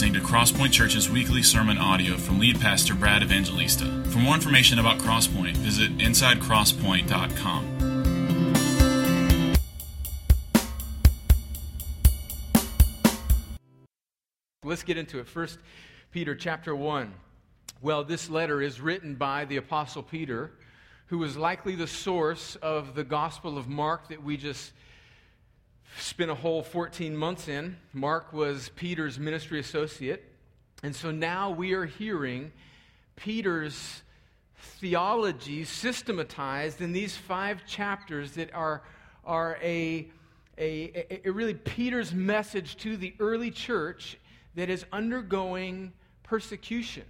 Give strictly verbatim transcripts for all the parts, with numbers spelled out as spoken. listening to Crosspoint Church's weekly sermon audio from lead pastor Brad Evangelista. For more information about Crosspoint, visit inside crosspoint dot com. Let's get into it. First Peter chapter one. Well, this letter is written by the Apostle Peter, who was likely the source of the Gospel of Mark that we just spent a whole fourteen months in. Mark was Peter's ministry associate. And so now we are hearing Peter's theology systematized in these five chapters that are, are a, a, a, a really Peter's message to the early church that is undergoing persecution.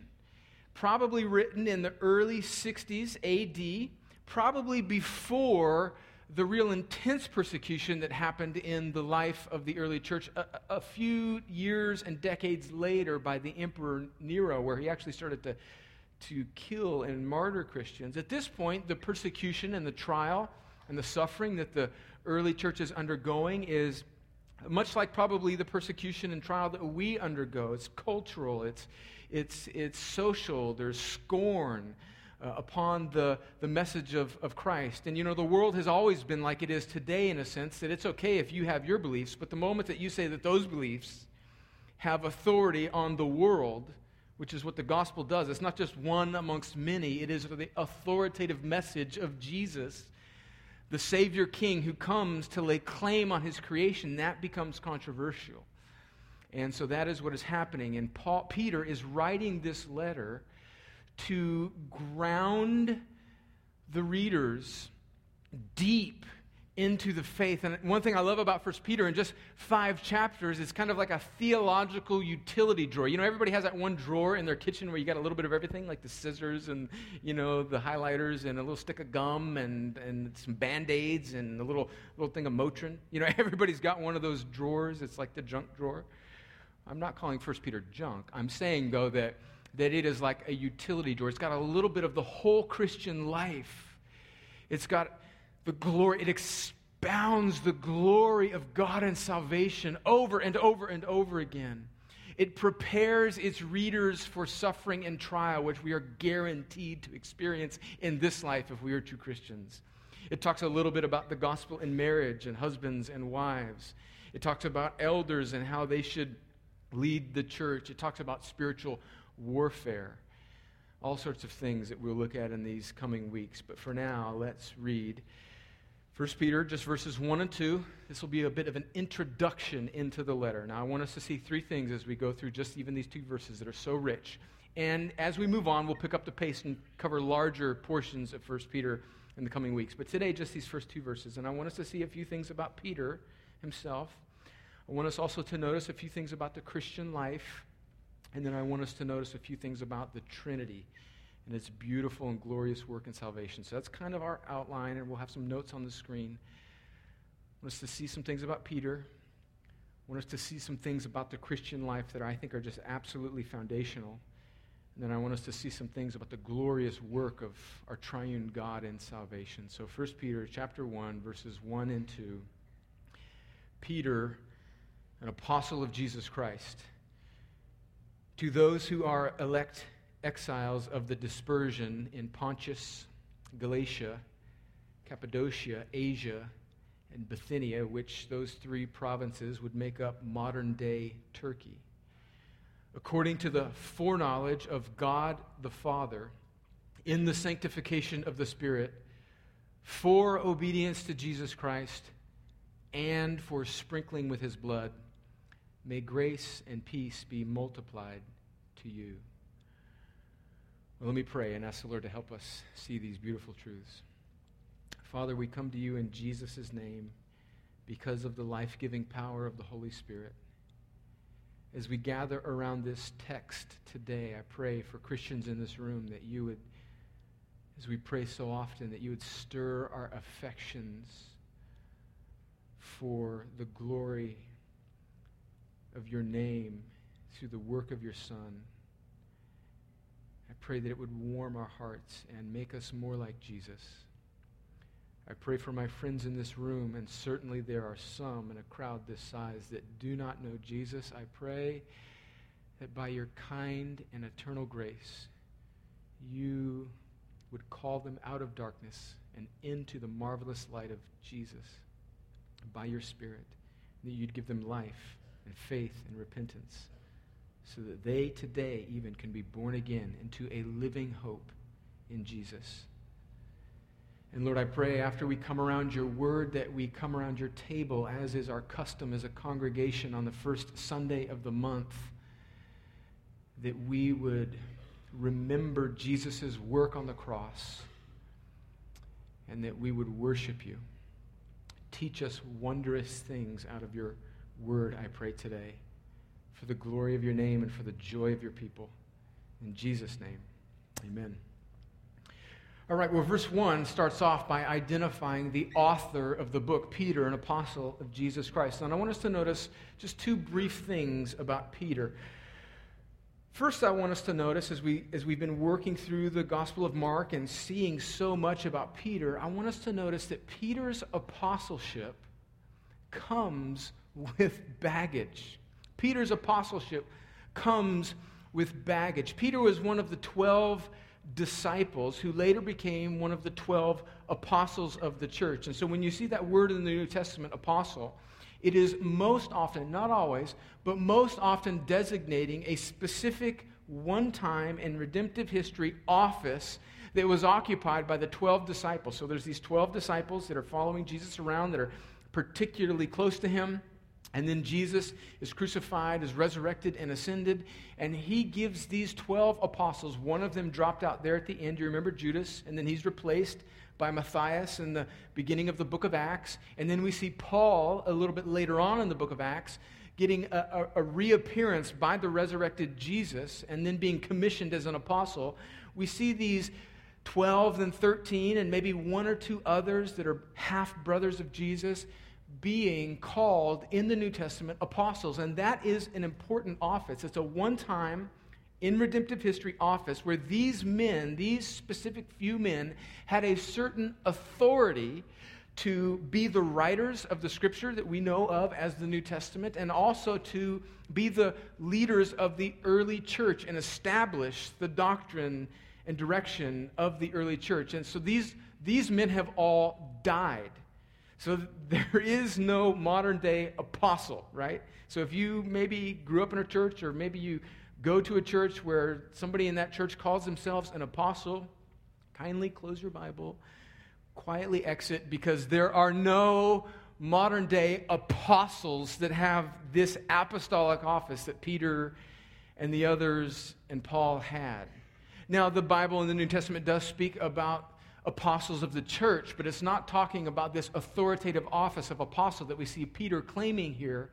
Probably written in the early sixties A D, probably before the real intense persecution that happened in the life of the early church a, a few years and decades later by the Emperor Nero, where he actually started to, to kill and martyr Christians. At this point, the persecution and the trial and the suffering that the early church is undergoing is much like probably the persecution and trial that we undergo. It's cultural, it's it's it's social, there's scorn Uh, upon the, the message of, of Christ. And you know, the world has always been like it is today in a sense that it's okay if you have your beliefs, but the moment that you say that those beliefs have authority on the world, which is what the gospel does, it's not just one amongst many, it is the authoritative message of Jesus, the Savior King who comes to lay claim on his creation, that becomes controversial. And so that is what is happening. And Paul, Peter is writing this letter to ground the readers deep into the faith. And one thing I love about First Peter in just five chapters, it's kind of like a theological utility drawer. You know, everybody has that one drawer in their kitchen where you got a little bit of everything, like the scissors and, you know, the highlighters and a little stick of gum and, and some Band-Aids and a little, little thing of Motrin. You know, everybody's got one of those drawers. It's like the junk drawer. I'm not calling First Peter junk. I'm saying, though, that that it is like a utility drawer. It's got a little bit of the whole Christian life. It's got the glory. It expounds the glory of God and salvation over and over and over again. It prepares its readers for suffering and trial, which we are guaranteed to experience in this life if we are true Christians. It talks a little bit about the gospel in marriage and husbands and wives. It talks about elders and how they should lead the church. It talks about spiritual warfare, all sorts of things that we'll look at in these coming weeks. But for now, let's read First Peter, just verses one and two. This will be a bit of an introduction into the letter. Now, I want us to see three things as we go through just even these two verses that are so rich. And as we move on, we'll pick up the pace and cover larger portions of First Peter in the coming weeks. But today, just these first two verses. And I want us to see a few things about Peter himself. I want us also to notice a few things about the Christian life. And then I want us to notice a few things about the Trinity and its beautiful and glorious work in salvation. So that's kind of our outline, and we'll have some notes on the screen. I want us to see some things about Peter. I want us to see some things about the Christian life that I think are just absolutely foundational. And then I want us to see some things about the glorious work of our triune God in salvation. So First Peter chapter one, verses one and two. Peter, an apostle of Jesus Christ, to those who are elect exiles of the dispersion in Pontus, Galatia, Cappadocia, Asia, and Bithynia, which those three provinces would make up modern-day Turkey, according to the foreknowledge of God the Father, in the sanctification of the Spirit, for obedience to Jesus Christ, and for sprinkling with his blood, may grace and peace be multiplied to you. Well, let me pray and ask the Lord to help us see these beautiful truths. Father, we come to you in Jesus' name because of the life-giving power of the Holy Spirit. As we gather around this text today, I pray for Christians in this room that you would, as we pray so often, that you would stir our affections for the glory of your name through the work of your Son. I pray that it would warm our hearts and make us more like Jesus. I pray for my friends in this room, and certainly there are some in a crowd this size that do not know Jesus. I pray that by your kind and eternal grace, you would call them out of darkness and into the marvelous light of Jesus by your Spirit, and that you'd give them life and faith and repentance, so that they today even can be born again into a living hope in Jesus. And Lord, I pray after we come around your word that we come around your table, as is our custom as a congregation on the first Sunday of the month, that we would remember Jesus' work on the cross and that we would worship you. Teach us wondrous things out of your word, I pray today, for the glory of your name and for the joy of your people. In Jesus' name, amen. All right, well, verse one starts off by identifying the author of the book, Peter, an apostle of Jesus Christ. And I want us to notice just two brief things about Peter. First, I want us to notice, as, we, as we've been working through the Gospel of Mark and seeing so much about Peter, I want us to notice that Peter's apostleship comes with baggage. Peter's apostleship comes with baggage. Peter was one of the twelve disciples who later became one of the twelve apostles of the church. And so when you see that word in the New Testament, apostle, it is most often, not always, but most often designating a specific one-time in redemptive history office that was occupied by the twelve disciples. So there's these twelve disciples that are following Jesus around, that are particularly close to him. And then Jesus is crucified, is resurrected, and ascended. And he gives these twelve apostles, one of them dropped out there at the end. You remember Judas? And then he's replaced by Matthias in the beginning of the book of Acts. And then we see Paul a little bit later on in the book of Acts getting a, a, a reappearance by the resurrected Jesus and then being commissioned as an apostle. We see these twelve and thirteen and maybe one or two others that are half-brothers of Jesus being called in the New Testament apostles. And that is an important office. It's a one-time in redemptive history office where these men, these specific few men, had a certain authority to be the writers of the scripture that we know of as the New Testament, and also to be the leaders of the early church and establish the doctrine and direction of the early church. And so these, these men have all died. So there is no modern-day apostle, right? So if you maybe grew up in a church, or maybe you go to a church where somebody in that church calls themselves an apostle, kindly close your Bible, quietly exit, because there are no modern-day apostles that have this apostolic office that Peter and the others and Paul had. Now, the Bible in the New Testament does speak about apostles of the church, but it's not talking about this authoritative office of apostle that we see Peter claiming here.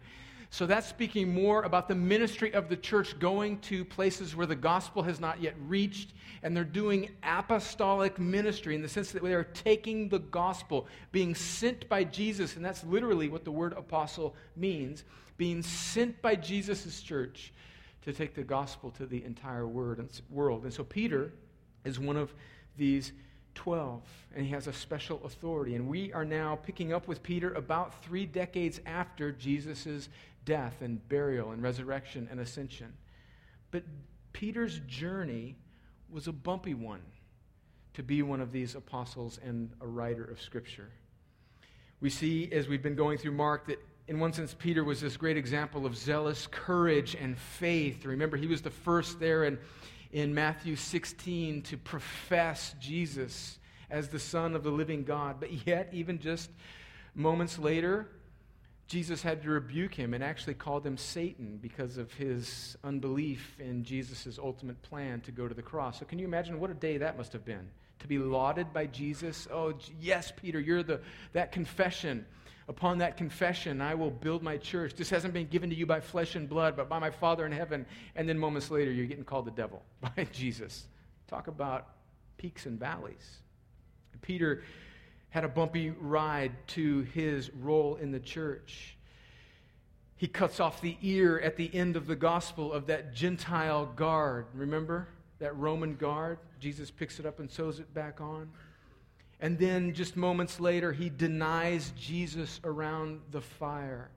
So that's speaking more about the ministry of the church going to places where the gospel has not yet reached, and they're doing apostolic ministry in the sense that they are taking the gospel, being sent by Jesus, and that's literally what the word apostle means, being sent by Jesus' church to take the gospel to the entire world. And so Peter is one of these twelve, and he has a special authority. And we are now picking up with Peter about three decades after Jesus' death and burial and resurrection and ascension. But Peter's journey was a bumpy one to be one of these apostles and a writer of Scripture. We see, as we've been going through Mark, that in one sense, Peter was this great example of zealous courage and faith. Remember, he was the first there in in Matthew sixteen to profess Jesus as the Son of the living God. But yet, even just moments later, Jesus had to rebuke him and actually called him Satan because of his unbelief in Jesus' ultimate plan to go to the cross. So can you imagine what a day that must have been? To be lauded by Jesus. Oh, yes, Peter, you're the that confession. Upon that confession, I will build my church. This hasn't been given to you by flesh and blood, but by my Father in heaven. And then moments later, you're getting called the devil by Jesus. Talk about peaks and valleys. Peter had a bumpy ride to his role in the church. He cuts off the ear at the end of the gospel of that Gentile guard. Remember that Roman guard? Jesus picks it up and sews it back on. And then just moments later, he denies Jesus around the fire.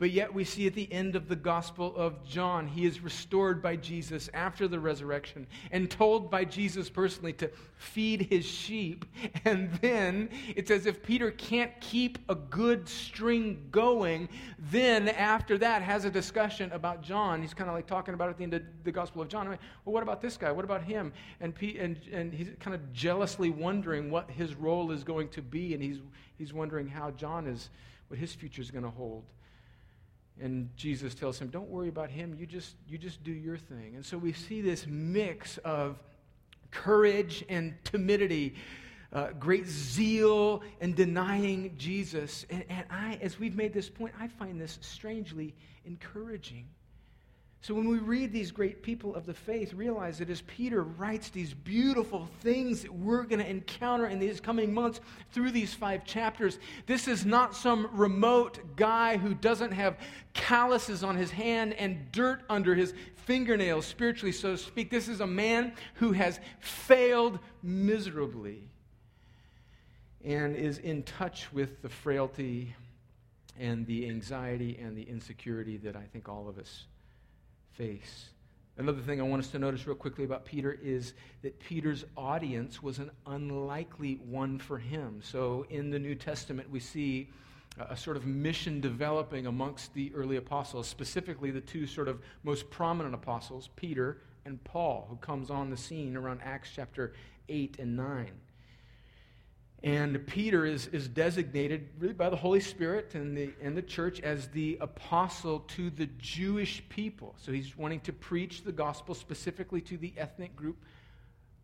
But yet we see at the end of the Gospel of John, he is restored by Jesus after the resurrection and told by Jesus personally to feed his sheep. And then it's as if Peter can't keep a good string going. Then after that has a discussion about John. He's kind of like talking about it at the end of the Gospel of John. I mean, well, what about this guy? What about him? And, P- and, and he's kind of jealously wondering what his role is going to be. And he's, he's wondering how John is, what his future is going to hold. And Jesus tells him, don't worry about him, you just, you just do your thing. And so we see this mix of courage and timidity, uh, great zeal and denying Jesus. And, and I, as we've made this point, I find this strangely encouraging. So when we read these great people of the faith, realize that as Peter writes these beautiful things that we're going to encounter in these coming months through these five chapters, this is not some remote guy who doesn't have calluses on his hand and dirt under his fingernails, spiritually so to speak. This is a man who has failed miserably and is in touch with the frailty and the anxiety and the insecurity that I think all of us face. Another thing I want us to notice real quickly about Peter is that Peter's audience was an unlikely one for him. So in the New Testament, we see a sort of mission developing amongst the early apostles, specifically the two sort of most prominent apostles, Peter and Paul, who comes on the scene around Acts chapter eight and nine. And Peter is, is designated really by the Holy Spirit and the, and the church as the apostle to the Jewish people. So he's wanting to preach the gospel specifically to the ethnic group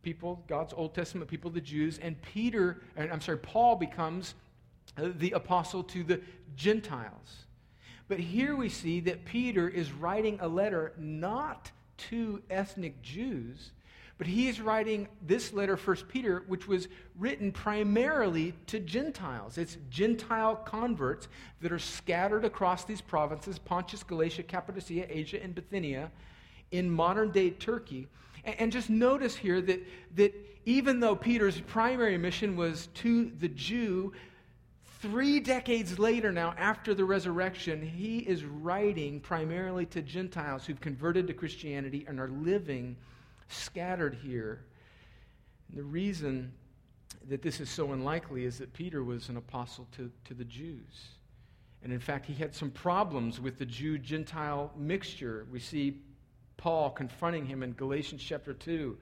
people, God's Old Testament people, the Jews. And Peter, I'm sorry, Paul becomes the apostle to the Gentiles. But here we see that Peter is writing a letter not to ethnic Jews, but he is writing this letter, First Peter, which was written primarily to Gentiles. It's Gentile converts that are scattered across these provinces, Pontus, Galatia, Cappadocia, Asia, and Bithynia, in modern-day Turkey. And just notice here that, that even though Peter's primary mission was to the Jew, three decades later now, after the resurrection, he is writing primarily to Gentiles who've converted to Christianity and are living scattered here. And the reason that this is so unlikely is that Peter was an apostle to, to the Jews. And in fact, he had some problems with the Jew-Gentile mixture. We see Paul confronting him in Galatians chapter two.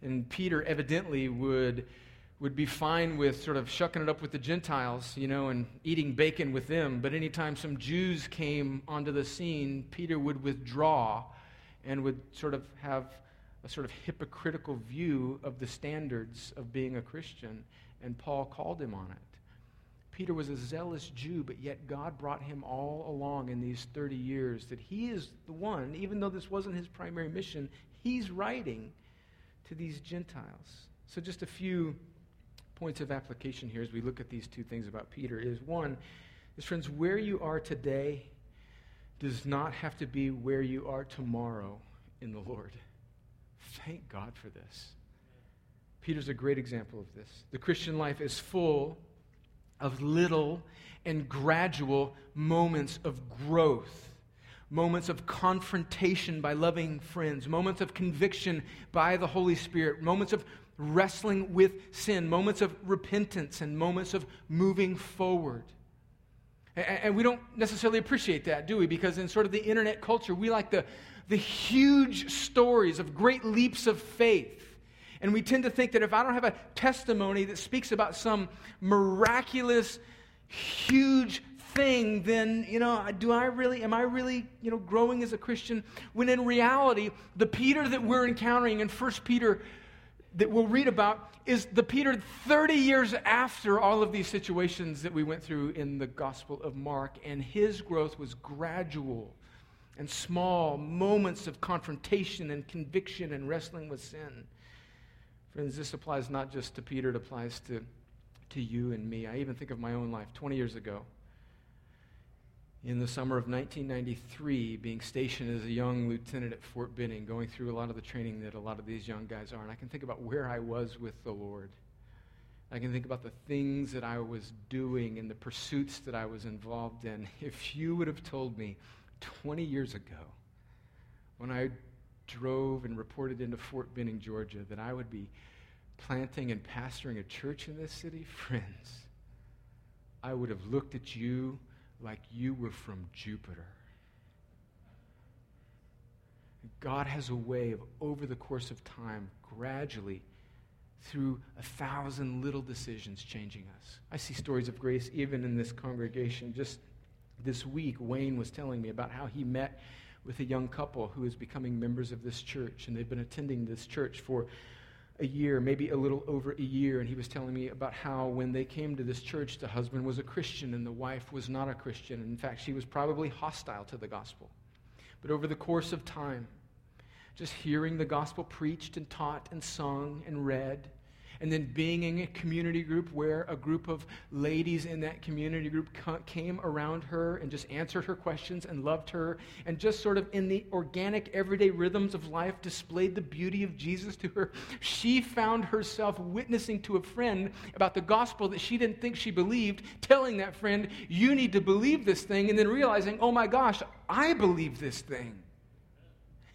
And Peter evidently would, would be fine with sort of shucking it up with the Gentiles, you know, and eating bacon with them. But anytime some Jews came onto the scene, Peter would withdraw and would sort of have a sort of hypocritical view of the standards of being a Christian, and Paul called him on it. Peter was a zealous Jew, but yet God brought him all along in these thirty years that he is the one, even though this wasn't his primary mission, he's writing to these Gentiles. So just a few points of application here as we look at these two things about Peter is, one, is friends, where you are today does not have to be where you are tomorrow in the Lord. Thank God for this. Peter's a great example of this. The Christian life is full of little and gradual moments of growth, moments of confrontation by loving friends, moments of conviction by the Holy Spirit, moments of wrestling with sin, moments of repentance, and moments of moving forward. And we don't necessarily appreciate that, do we? Because in sort of the internet culture, we like the the huge stories of great leaps of faith. And we tend to think that if I don't have a testimony that speaks about some miraculous, huge thing, then, you know, do I really, am I really, you know, growing as a Christian? When in reality, the Peter that we're encountering in First Peter that we'll read about is the Peter thirty years after all of these situations that we went through in the Gospel of Mark. And his growth was gradual and small moments of confrontation and conviction and wrestling with sin. Friends, this applies not just to Peter, it applies to, to you and me. I even think of my own life twenty years ago. In the summer of nineteen ninety-three, being stationed as a young lieutenant at Fort Benning, going through a lot of the training that a lot of these young guys are, and I can think about where I was with the Lord. I can think about the things that I was doing and the pursuits that I was involved in. If you would have told me twenty years ago, when I drove and reported into Fort Benning, Georgia, that I would be planting and pastoring a church in this city, friends, I would have looked at you like you were from Jupiter. God has a way of, over the course of time, gradually, through a thousand little decisions, changing us. I see stories of grace even in this congregation. Just this week, Wayne was telling me about how he met with a young couple who is becoming members of this church, and they've been attending this church for a year, maybe a little over a year, and he was telling me about how when they came to this church, the husband was a Christian and the wife was not a Christian. In fact, she was probably hostile to the gospel. But over the course of time, just hearing the gospel preached and taught and sung and read, and then being in a community group where a group of ladies in that community group came around her and just answered her questions and loved her, and just sort of in the organic everyday rhythms of life displayed the beauty of Jesus to her, she found herself witnessing to a friend about the gospel that she didn't think she believed, telling that friend, you need to believe this thing, and then realizing, oh my gosh, I believe this thing.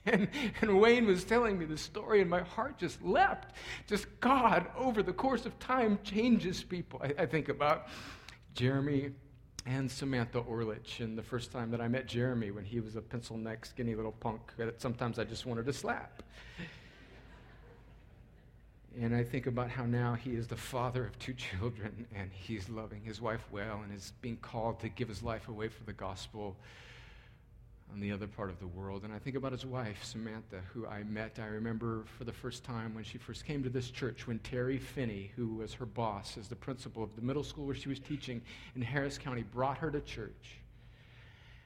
And, and Wayne was telling me the story, and my heart just leapt. Just God, over the course of time, changes people. I, I think about Jeremy and Samantha Orlich, and the first time that I met Jeremy when he was a pencil-neck, skinny little punk that sometimes I just wanted to slap. And I think about how now he is the father of two children, and he's loving his wife well, and is being called to give his life away for the gospel on the other part of the world. And I think about his wife, Samantha, who I met, I remember for the first time when she first came to this church, when Terry Finney, who was her boss as the principal of the middle school where she was teaching in Harris County, brought her to church.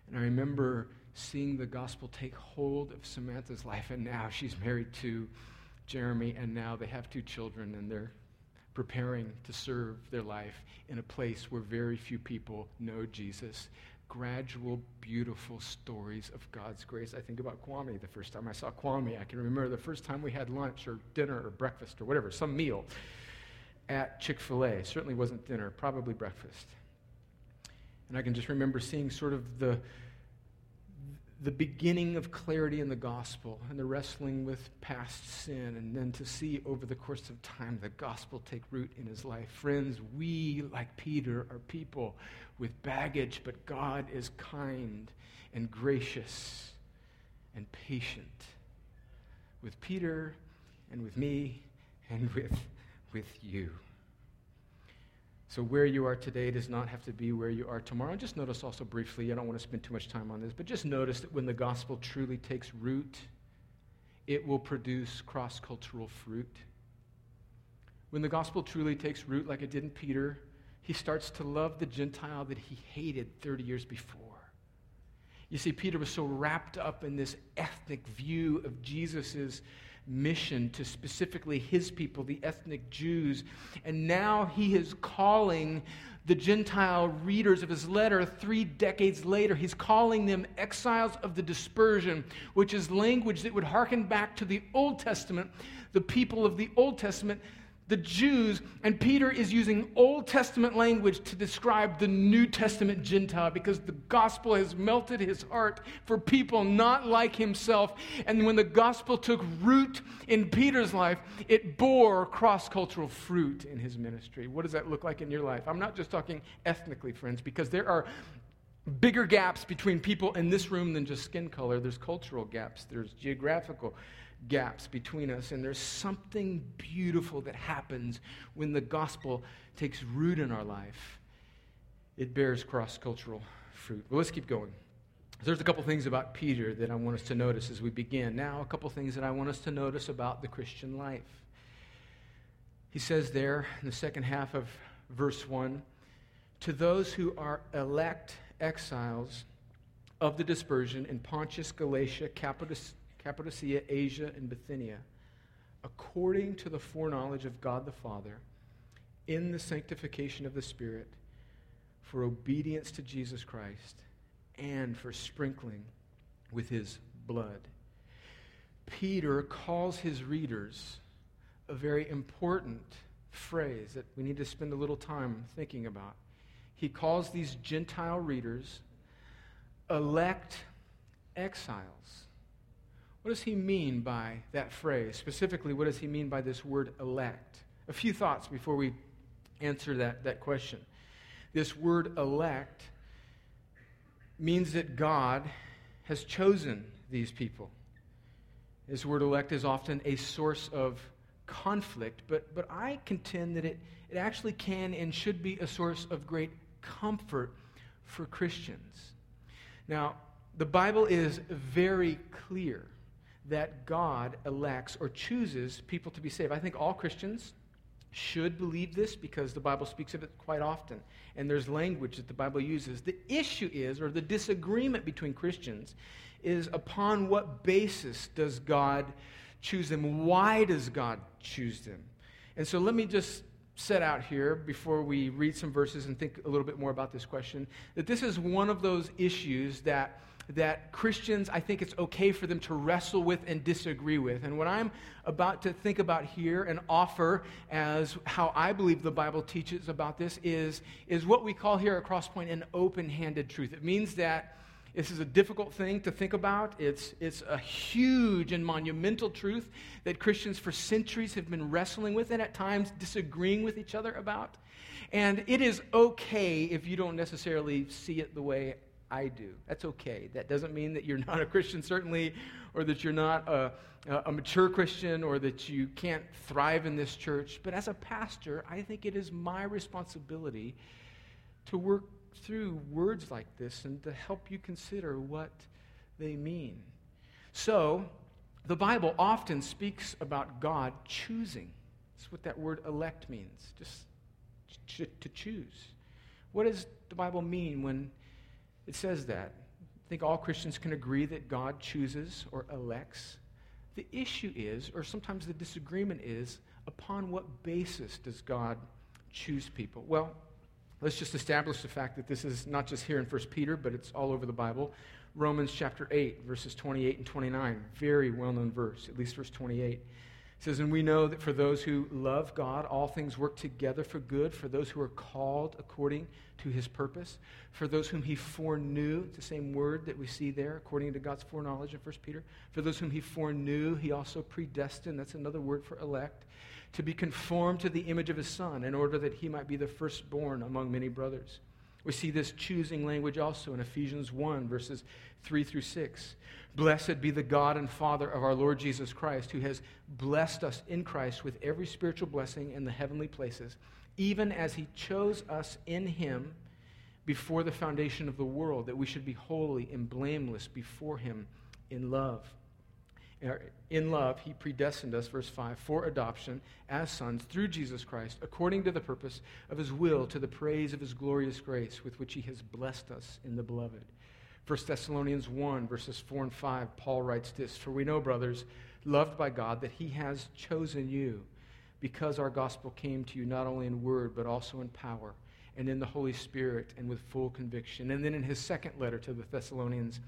And I remember seeing the gospel take hold of Samantha's life, and now she's married to Jeremy, and now they have two children, and they're preparing to serve their life in a place where very few people know Jesus. Gradual, beautiful stories of God's grace. I think about Kwame. The first time I saw Kwame, I can remember the first time we had lunch or dinner or breakfast or whatever, some meal at Chick-fil-A. Certainly wasn't dinner, probably breakfast. And I can just remember seeing sort of the the beginning of clarity in the gospel and the wrestling with past sin, and then to see over the course of time the gospel take root in his life. Friends, we, like Peter, are people with baggage, but God is kind and gracious and patient with Peter and with me and with, with you. So where you are today does not have to be where you are tomorrow. And just notice also briefly, I don't want to spend too much time on this, but just notice that when the gospel truly takes root, it will produce cross-cultural fruit. When the gospel truly takes root, like it did in Peter, he starts to love the Gentile that he hated thirty years before. You see, Peter was so wrapped up in this ethnic view of Jesus's mission to specifically his people, the ethnic Jews, and now he is calling the Gentile readers of his letter three decades later. He's calling them exiles of the dispersion, which is language that would hearken back to the Old Testament, the people of the Old Testament, the Jews, and Peter is using Old Testament language to describe the New Testament Gentile, because the gospel has melted his heart for people not like himself. And when the gospel took root in Peter's life, it bore cross-cultural fruit in his ministry. What does that look like in your life? I'm not just talking ethnically, friends, because there are bigger gaps between people in this room than just skin color. There's cultural gaps, there's geographical gaps between us, and there's something beautiful that happens when the gospel takes root in our life. It bears cross-cultural fruit. Well, let's keep going. There's a couple things about Peter that I want us to notice as we begin. Now, a couple things that I want us to notice about the Christian life. He says there in the second half of verse one, to those who are elect exiles of the dispersion in Pontus, Galatia, Cappadocia, Cappadocia, Asia, and Bithynia, according to the foreknowledge of God the Father, in the sanctification of the Spirit, for obedience to Jesus Christ, and for sprinkling with his blood. Peter calls his readers a very important phrase that we need to spend a little time thinking about. He calls these Gentile readers elect exiles. What does he mean by that phrase? Specifically, what does he mean by this word elect? A few thoughts before we answer that, that question. This word elect means that God has chosen these people. This word elect is often a source of conflict, but, but I contend that it, it actually can and should be a source of great comfort for Christians. Now, the Bible is very clear that God elects or chooses people to be saved. I think all Christians should believe this because the Bible speaks of it quite often, and there's language that the Bible uses. The issue is, or the disagreement between Christians, is upon what basis does God choose them? Why does God choose them? And so let me just set out here before we read some verses and think a little bit more about this question, that this is one of those issues that that Christians, I think it's okay for them to wrestle with and disagree with. And what I'm about to think about here and offer as how I believe the Bible teaches about this is, is what we call here at Crosspoint an open-handed truth. It means that this is a difficult thing to think about. It's, it's a huge and monumental truth that Christians for centuries have been wrestling with and at times disagreeing with each other about. And it is okay if you don't necessarily see it the way I do. That's okay. That doesn't mean that you're not a Christian, certainly, or that you're not a, a mature Christian, or that you can't thrive in this church. But as a pastor, I think it is my responsibility to work through words like this and to help you consider what they mean. So, the Bible often speaks about God choosing. That's what that word elect means, just to choose. What does the Bible mean when it says that? I think all Christians can agree that God chooses or elects. The issue is, or sometimes the disagreement is, upon what basis does God choose people? Well, let's just establish the fact that this is not just here in First Peter, but it's all over the Bible. Romans chapter eight, verses twenty-eight and twenty-nine, very well-known verse, at least verse twenty-eight. It says, "And we know that for those who love God, all things work together for good, for those who are called according to his purpose, for those whom he foreknew," it's the same word that we see there, according to God's foreknowledge in First Peter, "for those whom he foreknew, he also predestined," that's another word for elect, "to be conformed to the image of his Son, in order that he might be the firstborn among many brothers." We see this choosing language also in Ephesians one, verses three through six. "Blessed be the God and Father of our Lord Jesus Christ, who has blessed us in Christ with every spiritual blessing in the heavenly places, even as he chose us in him before the foundation of the world, that we should be holy and blameless before him in love. In love, he predestined us," verse five, "for adoption as sons through Jesus Christ, according to the purpose of his will, to the praise of his glorious grace, with which he has blessed us in the beloved." First Thessalonians one, verses four and five, Paul writes this, "For we know, brothers, loved by God, that he has chosen you, because our gospel came to you not only in word, but also in power, and in the Holy Spirit, and with full conviction." And then in his second letter to the Thessalonians,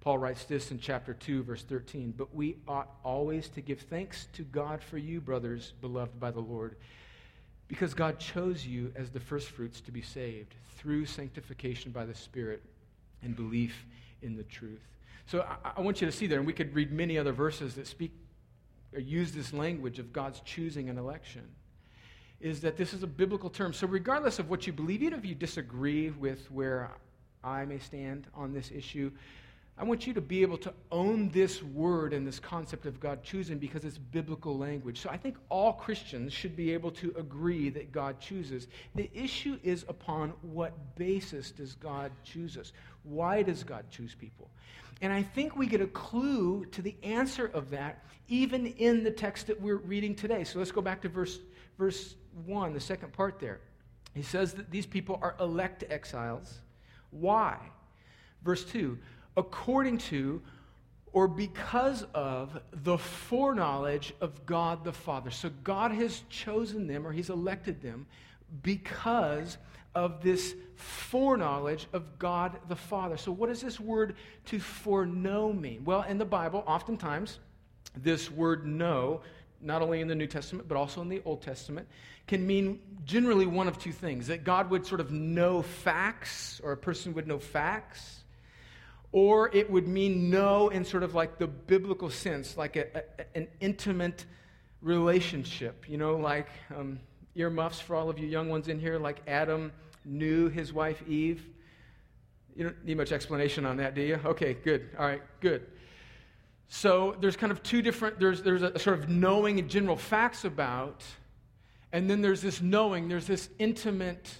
Paul writes this in chapter two, verse thirteen, "But we ought always to give thanks to God for you, brothers, beloved by the Lord, because God chose you as the firstfruits to be saved through sanctification by the Spirit and belief in the truth." So I, I want you to see there, and we could read many other verses that speak or use this language of God's choosing and election, is that this is a biblical term. So regardless of what you believe, even if you disagree with where I may stand on this issue, I want you to be able to own this word and this concept of God choosing because it's biblical language. So I think all Christians should be able to agree that God chooses. The issue is upon what basis does God choose us? Why does God choose people? And I think we get a clue to the answer of that even in the text that we're reading today. So let's go back to verse, verse one, the second part there. He says that these people are elect exiles. Why? Verse two, "According to or because of the foreknowledge of God the Father." So God has chosen them, or he's elected them, because of this foreknowledge of God the Father. So what does this word to foreknow mean? Well, in the Bible, oftentimes, this word know not only in the New Testament, but also in the Old Testament, can mean generally one of two things. That God would sort of know facts, or a person would know facts, or it would mean know in sort of like the biblical sense, like a, a, an intimate relationship. You know, like um, earmuffs for all of you young ones in here, like Adam knew his wife Eve. You don't need much explanation on that, do you? Okay, good. All right, good. So there's kind of two different, there's there's a sort of knowing and general facts about, and then there's this knowing, there's this intimate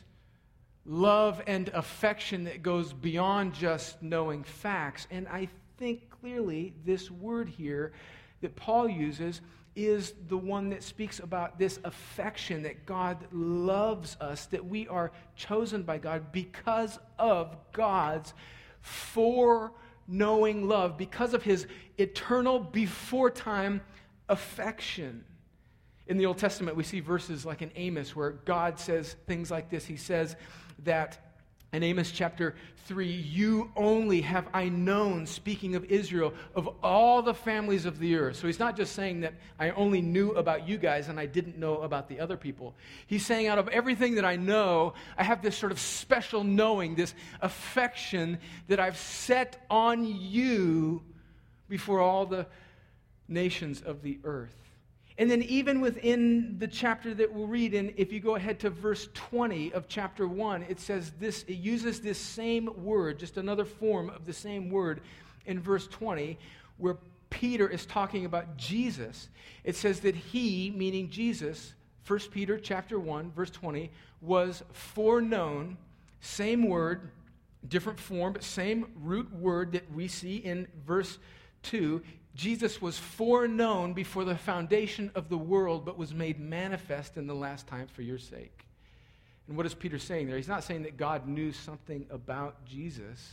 love and affection that goes beyond just knowing facts. And I think clearly this word here that Paul uses is the one that speaks about this affection that God loves us, that we are chosen by God because of God's for knowing love, because of his eternal before time affection. In the Old Testament, we see verses like in Amos where God says things like this. He says that in Amos chapter three, you only have I known, speaking of Israel, of all the families of the earth. So he's not just saying that I only knew about you guys and I didn't know about the other people. He's saying out of everything that I know, I have this sort of special knowing, this affection that I've set on you before all the nations of the earth. And then even within the chapter that we'll read in, if you go ahead to verse twenty of chapter one, it says this, it uses this same word, just another form of the same word in verse twenty, where Peter is talking about Jesus. It says that he, meaning Jesus, First Peter chapter one, verse twenty, was foreknown, same word, different form, but same root word that we see in verse two, Jesus was foreknown before the foundation of the world, but was made manifest in the last time for your sake. And what is Peter saying there? He's not saying that God knew something about Jesus,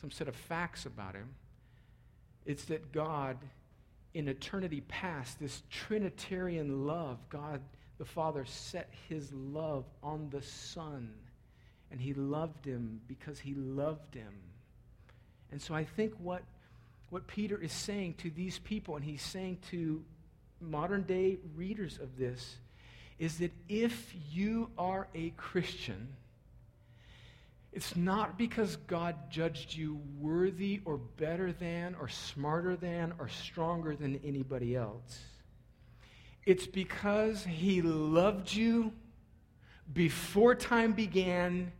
some set of facts about him. It's that God, in eternity past, this Trinitarian love, God the Father set his love on the Son, and he loved him because he loved him. And so I think what What Peter is saying to these people, and he's saying to modern-day readers of this, is that if you are a Christian, it's not because God judged you worthy or better than or smarter than or stronger than anybody else. It's because he loved you before time began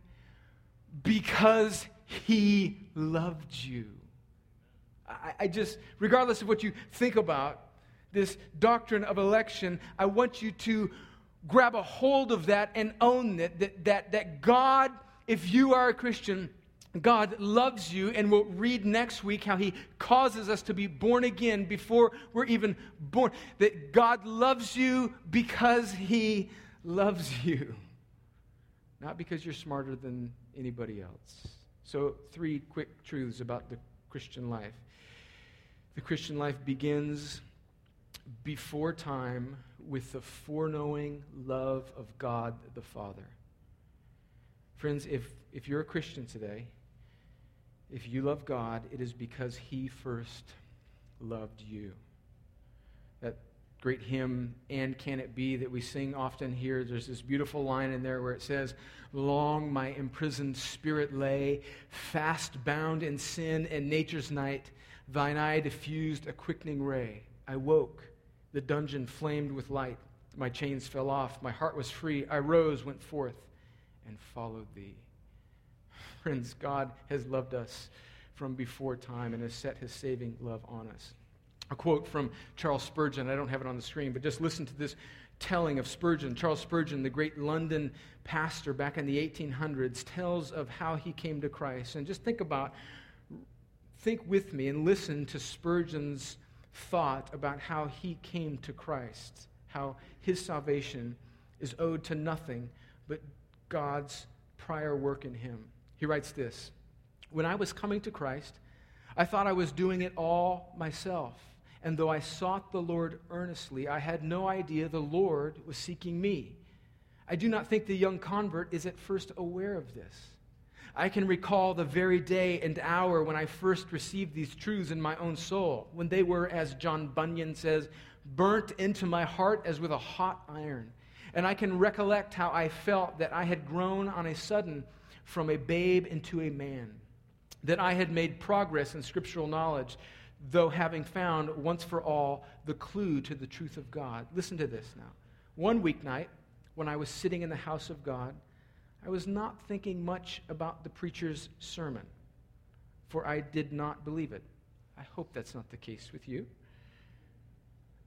because he loved you. I just, regardless of what you think about this doctrine of election, I want you to grab a hold of that and own it, that, that, that God, if you are a Christian, God loves you, and we'll read next week how he causes us to be born again before we're even born, that God loves you because he loves you, not because you're smarter than anybody else. So three quick truths about the Christian life. The Christian life begins before time with the foreknowing love of God the Father. Friends, if, if you're a Christian today, if you love God, it is because he first loved you. That great hymn, And Can It Be, that we sing often here, there's this beautiful line in there where it says, long my imprisoned spirit lay, fast bound in sin and nature's night, thine eye diffused a quickening ray. I woke, the dungeon flamed with light, my chains fell off, my heart was free, I rose, went forth, and followed thee. Friends, God has loved us from before time and has set his saving love on us. A quote from Charles Spurgeon, I don't have it on the screen, but just listen to this telling of Spurgeon. Charles Spurgeon, the great London pastor back in the eighteen hundreds, tells of how he came to Christ. And just think about, think with me and listen to Spurgeon's thought about how he came to Christ, how his salvation is owed to nothing but God's prior work in him. He writes this, when I was coming to Christ, I thought I was doing it all myself. And though I sought the Lord earnestly, I had no idea the Lord was seeking me. I do not think the young convert is at first aware of this. I can recall the very day and hour when I first received these truths in my own soul, when they were, as John Bunyan says, burnt into my heart as with a hot iron. And I can recollect how I felt that I had grown on a sudden from a babe into a man, that I had made progress in scriptural knowledge, though having found once for all the clue to the truth of God. Listen to this now. One weeknight, when I was sitting in the house of God, I was not thinking much about the preacher's sermon, for I did not believe it. I hope that's not the case with you.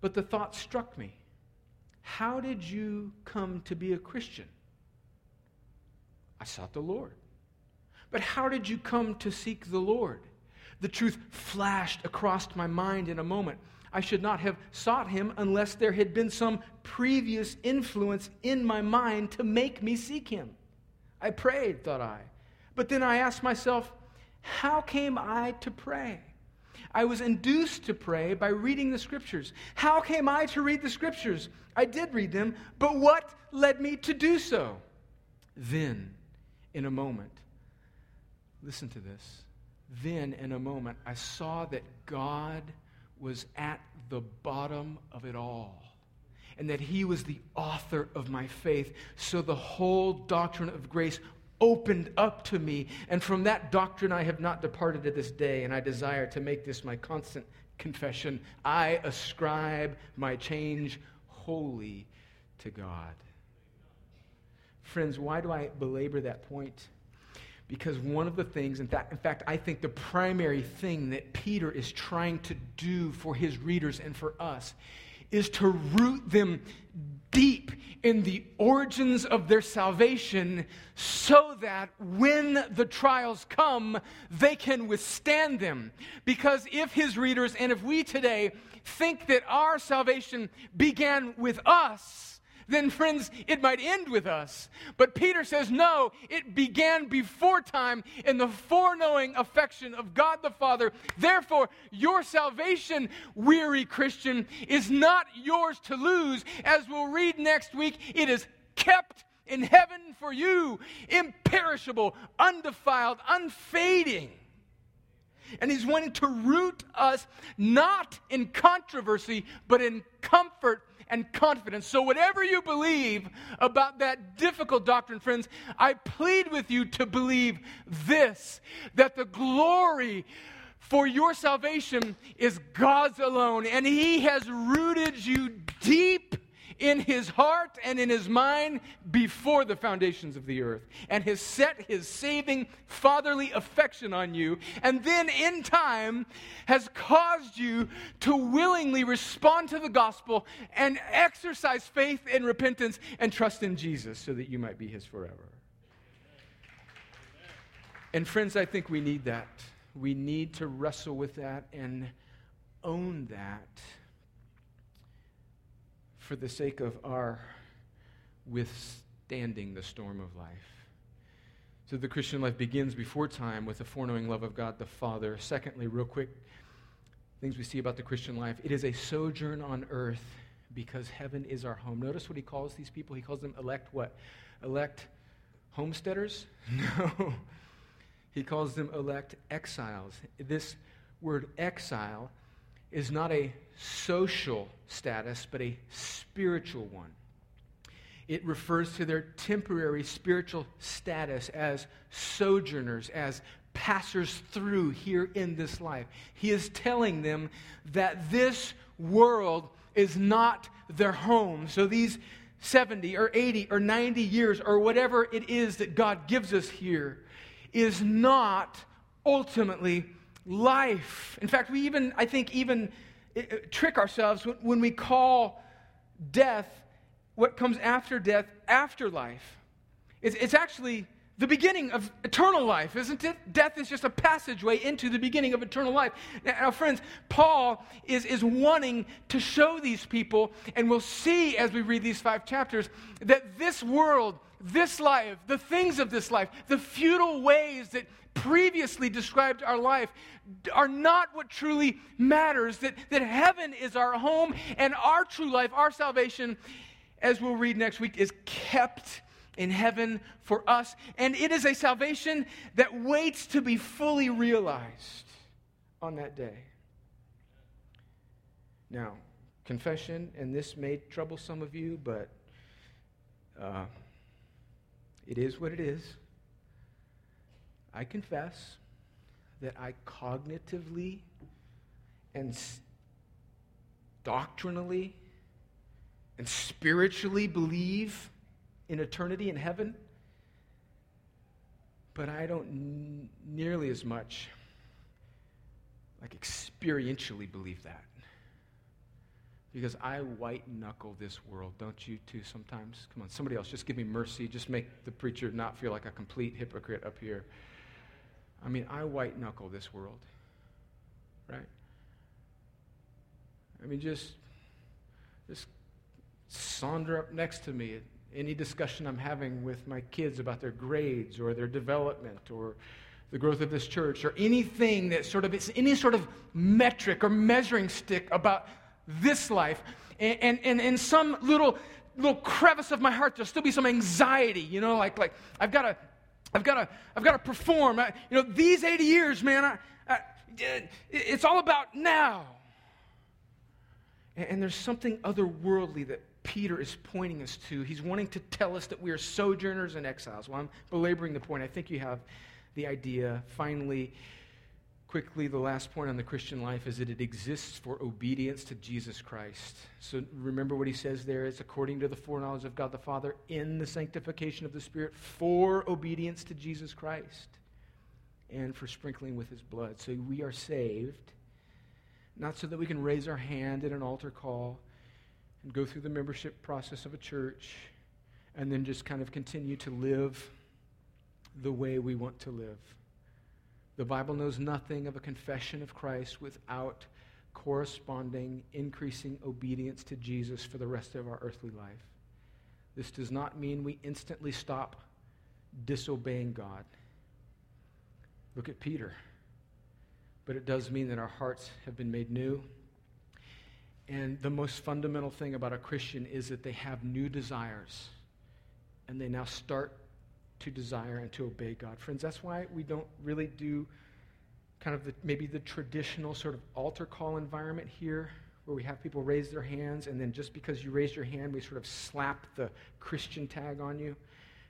But the thought struck me. How did you come to be a Christian? I sought the Lord. But how did you come to seek the Lord? The truth flashed across my mind in a moment. I should not have sought him unless there had been some previous influence in my mind to make me seek him. I prayed, thought I. But then I asked myself, how came I to pray? I was induced to pray by reading the Scriptures. How came I to read the Scriptures? I did read them, but what led me to do so? Then, in a moment, listen to this. Then, in a moment, I saw that God was at the bottom of it all, and that he was the author of my faith. So the whole doctrine of grace opened up to me, and from that doctrine I have not departed to this day, and I desire to make this my constant confession. I ascribe my change wholly to God. Friends, why do I belabor that point? Because one of the things, in fact, in fact, I think the primary thing that Peter is trying to do for his readers and for us is to root them deep in the origins of their salvation so that when the trials come, they can withstand them. Because if his readers and if we today think that our salvation began with us, then friends, it might end with us. But Peter says, no, it began before time in the foreknowing affection of God the Father. Therefore, your salvation, weary Christian, is not yours to lose. As we'll read next week, it is kept in heaven for you, imperishable, undefiled, unfading. And he's wanting to root us not in controversy, but in comfort and confidence. So whatever you believe about that difficult doctrine, friends, I plead with you to believe this, that the glory for your salvation is God's alone, and he has rooted you deep in his heart and in his mind before the foundations of the earth, and has set his saving fatherly affection on you, and then in time has caused you to willingly respond to the gospel and exercise faith and repentance and trust in Jesus so that you might be his forever. And friends, I think we need that. We need to wrestle with that and own that, for the sake of our withstanding the storm of life. So the Christian life begins before time with the foreknowing love of God the Father. Secondly, real quick, things we see about the Christian life. It is a sojourn on earth because heaven is our home. Notice what he calls these people. He calls them elect what? Elect homesteaders? No. He calls them elect exiles. This word exile is not a social status, but a spiritual one. It refers to their temporary spiritual status as sojourners, as passers through here in this life. He is telling them that this world is not their home. So these seventy or eighty or ninety years or whatever it is that God gives us here is not ultimately life. In fact, we even, I think, even trick ourselves when we call death, what comes after death, afterlife. It's, it's actually the beginning of eternal life, isn't it? Death is just a passageway into the beginning of eternal life. Now, friends, Paul is, is wanting to show these people, and we'll see as we read these five chapters, that this world, this life, the things of this life, the futile ways that previously described our life are not what truly matters, that, that heaven is our home, and our true life, our salvation, as we'll read next week, is kept in heaven for us, and it is a salvation that waits to be fully realized on that day. Now, confession, and this may trouble some of you, but uh, it is what it is. I confess that I cognitively and doctrinally and spiritually believe in eternity in heaven, but I don't n- nearly as much like experientially believe that, because I white knuckle this world. Don't you too sometimes? Come on, somebody else, just give me mercy. Just make the preacher not feel like a complete hypocrite up here. I mean, I white knuckle this world, right? I mean, just, just saunter up next to me at any discussion I'm having with my kids about their grades or their development or the growth of this church or anything that sort of, it's any sort of metric or measuring stick about this life. And and, and, and some little, little crevice of my heart, there'll still be some anxiety, you know, like, like I've got to, I've got to, I've got to perform. I, you know, these eighty years, man, I, I, it's all about now. And, and there's something otherworldly that Peter is pointing us to. He's wanting to tell us that we are sojourners and exiles. Well, I'm belaboring the point. I think you have the idea. Finally, quickly, the last point on the Christian life is that it exists for obedience to Jesus Christ. So remember what he says there is, according to the foreknowledge of God the Father, in the sanctification of the Spirit, for obedience to Jesus Christ, and for sprinkling with his blood. So we are saved, not so that we can raise our hand at an altar call and go through the membership process of a church and then just kind of continue to live the way we want to live. The Bible knows nothing of a confession of Christ without corresponding, increasing obedience to Jesus for the rest of our earthly life. This does not mean we instantly stop disobeying God. Look at Peter. But it does mean that our hearts have been made new. And the most fundamental thing about a Christian is that they have new desires, and they now start to desire and to obey God. Friends, that's why we don't really do kind of the, maybe the traditional sort of altar call environment here, where we have people raise their hands, and then just because you raise your hand, we sort of slap the Christian tag on you.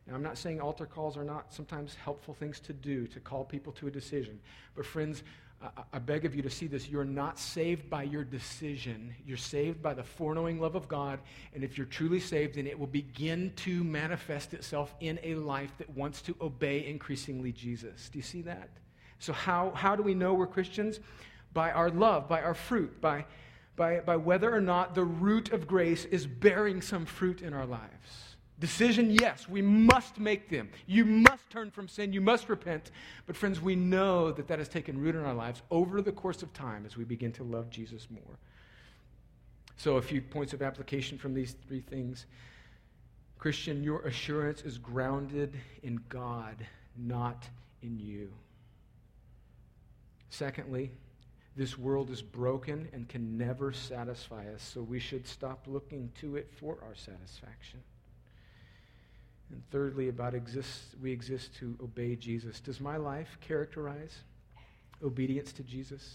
Now, I'm not saying altar calls are not sometimes helpful things to do, to call people to a decision. But friends, I, I beg of you to see this. You're not saved by your decision. You're saved by the foreknowing love of God. And if you're truly saved, then it will begin to manifest itself in a life that wants to obey increasingly Jesus. Do you see that? So how, how do we know we're Christians? By our love, by our fruit, by, by, by whether or not the root of grace is bearing some fruit in our lives. Decision, yes, we must make them. You must turn from sin. You must repent. But friends, we know that that has taken root in our lives over the course of time as we begin to love Jesus more. So a few points of application from these three things. Christian, your assurance is grounded in God, not in you. Secondly, this world is broken and can never satisfy us, so we should stop looking to it for our satisfaction. And thirdly, about exists, we exist to obey Jesus. Does my life characterize obedience to Jesus?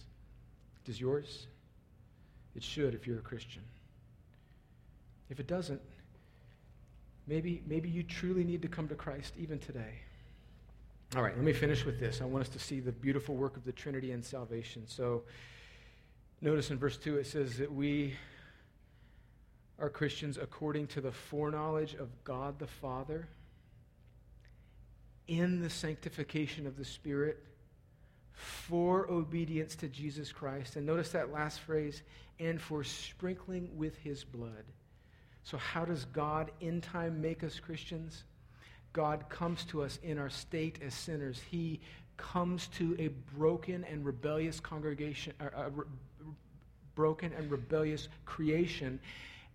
Does yours? It should if you're a Christian. If it doesn't, maybe, maybe you truly need to come to Christ even today. All right, let me finish with this. I want us to see the beautiful work of the Trinity in salvation. So notice in verse two it says that we are Christians according to the foreknowledge of God the Father, in the sanctification of the Spirit, for obedience to Jesus Christ. And notice that last phrase, and for sprinkling with his blood. So how does God in time make us Christians? God comes to us in our state as sinners. He comes to a broken and rebellious congregation, or a re- broken and rebellious creation.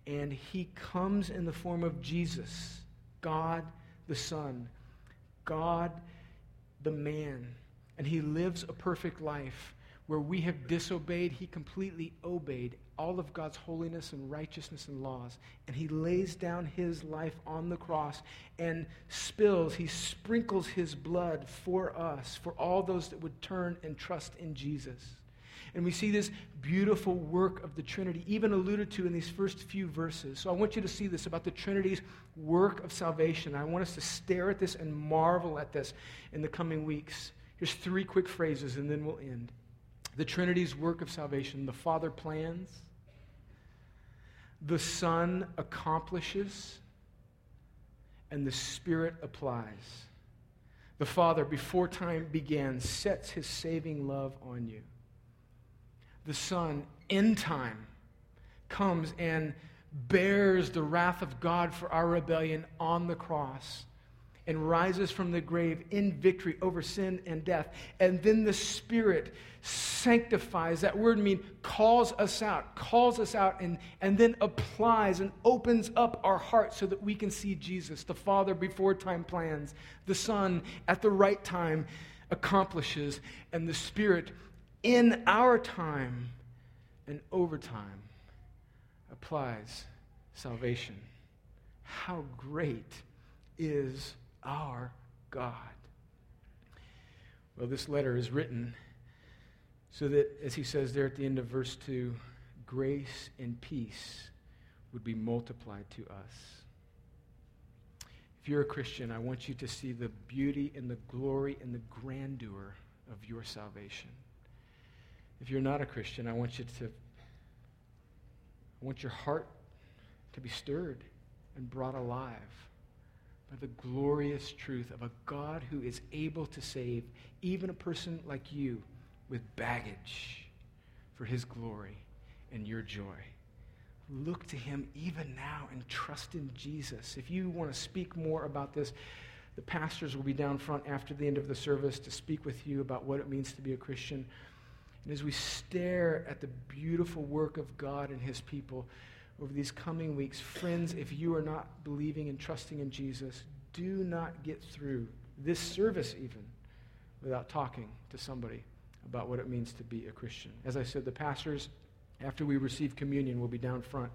And he comes in the form of Jesus, God the Son, God the man. And he lives a perfect life. Where we have disobeyed, he completely obeyed all of God's holiness and righteousness and laws. And he lays down his life on the cross and spills, he sprinkles his blood for us, for all those that would turn and trust in Jesus. And we see this beautiful work of the Trinity, even alluded to in these first few verses. So I want you to see this about the Trinity's work of salvation. I want us to stare at this and marvel at this in the coming weeks. Here's three quick phrases, and then we'll end. The Trinity's work of salvation. The Father plans. The Son accomplishes. And the Spirit applies. The Father, before time began, sets his saving love on you. The Son, in time, comes and bears the wrath of God for our rebellion on the cross and rises from the grave in victory over sin and death. And then the Spirit sanctifies. That word means calls us out, calls us out, and, and then applies and opens up our hearts so that we can see Jesus. The Father before time plans. The Son at the right time accomplishes. And the Spirit in our time and over time applies salvation. How great is our God. Well, this letter is written so that, as he says there at the end of verse two, grace and peace would be multiplied to us. If you're a Christian, I want you to see the beauty and the glory and the grandeur of your salvation. If you're not a Christian, I want you to, I want your heart to be stirred and brought alive by the glorious truth of a God who is able to save even a person like you with baggage for his glory and your joy. Look to him even now and trust in Jesus. If you want to speak more about this, the pastors will be down front after the end of the service to speak with you about what it means to be a Christian. And as we stare at the beautiful work of God and his people over these coming weeks, friends, if you are not believing and trusting in Jesus, do not get through this service even without talking to somebody about what it means to be a Christian. As I said, the pastors, after we receive communion, will be down front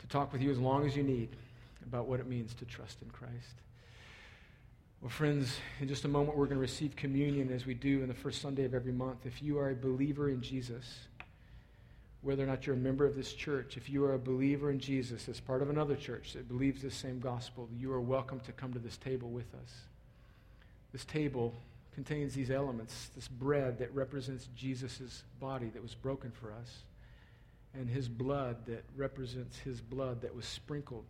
to talk with you as long as you need about what it means to trust in Christ. Well, friends, in just a moment, we're going to receive communion as we do on the first Sunday of every month. If you are a believer in Jesus, whether or not you're a member of this church, if you are a believer in Jesus as part of another church that believes this same gospel, you are welcome to come to this table with us. This table contains these elements, this bread that represents Jesus' body that was broken for us, and his blood that represents his blood that was sprinkled,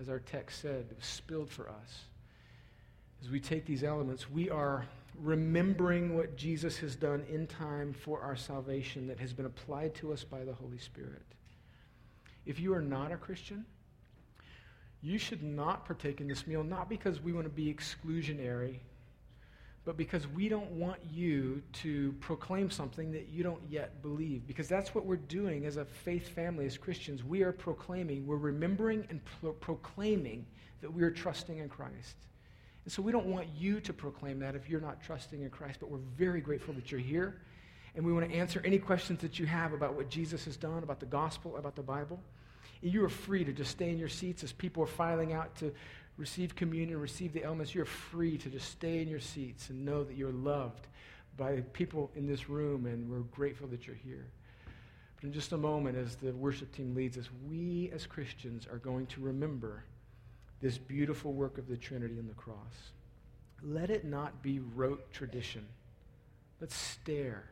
as our text said, it was spilled for us. As we take these elements, we are remembering what Jesus has done in time for our salvation that has been applied to us by the Holy Spirit. If you are not a Christian, you should not partake in this meal, not because we want to be exclusionary, but because we don't want you to proclaim something that you don't yet believe, because that's what we're doing as a faith family, as Christians. We are proclaiming, we're remembering and pro- proclaiming that we are trusting in Christ. And so we don't want you to proclaim that if you're not trusting in Christ, but we're very grateful that you're here. And we want to answer any questions that you have about what Jesus has done, about the gospel, about the Bible. And you are free to just stay in your seats as people are filing out to receive communion, receive the elements. You're free to just stay in your seats and know that you're loved by people in this room, and we're grateful that you're here. But in just a moment, as the worship team leads us, we as Christians are going to remember this beautiful work of the Trinity and the cross. Let it not be rote tradition. Let's stare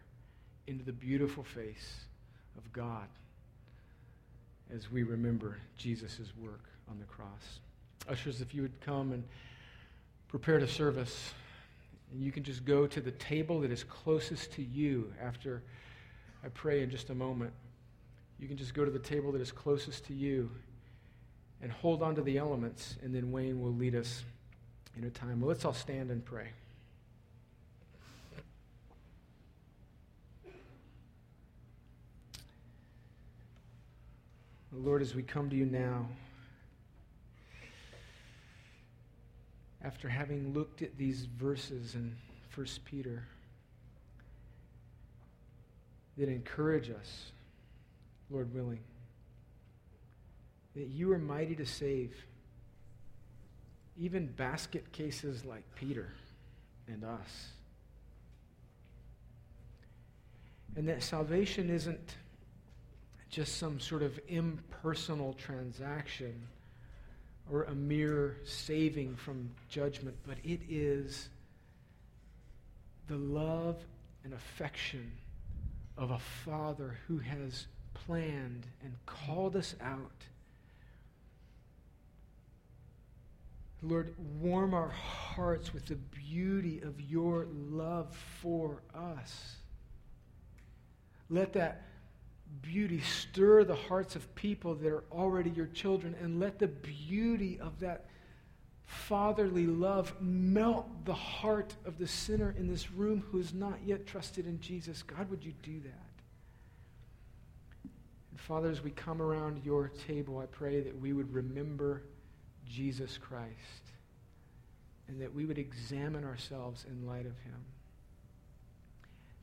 into the beautiful face of God as we remember Jesus' work on the cross. Ushers, if you would come and prepare to service, and you can just go to the table that is closest to you after I pray in just a moment. You can just go to the table that is closest to you and hold on to the elements, and then Wayne will lead us in a time. Well, let's all stand and pray. Lord, as we come to you now, after having looked at these verses in First Peter that encourage us, Lord willing, that you are mighty to save even basket cases like Peter and us. and that salvation isn't just some sort of impersonal transaction or a mere saving from judgment, but it is the love and affection of a Father who has planned and called us out. Lord, warm our hearts with the beauty of your love for us. Let that beauty stir the hearts of people that are already your children, and let the beauty of that fatherly love melt the heart of the sinner in this room who has not yet trusted in Jesus. God, would you do that? And Father, as we come around your table, I pray that we would remember Jesus Christ and that we would examine ourselves in light of him,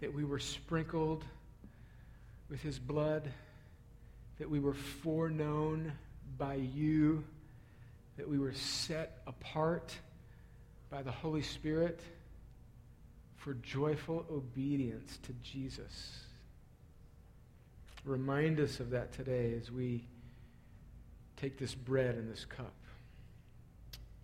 that we were sprinkled with his blood, that we were foreknown by you, that we were set apart by the Holy Spirit for joyful obedience to Jesus. Remind us of that today as we take this bread and this cup.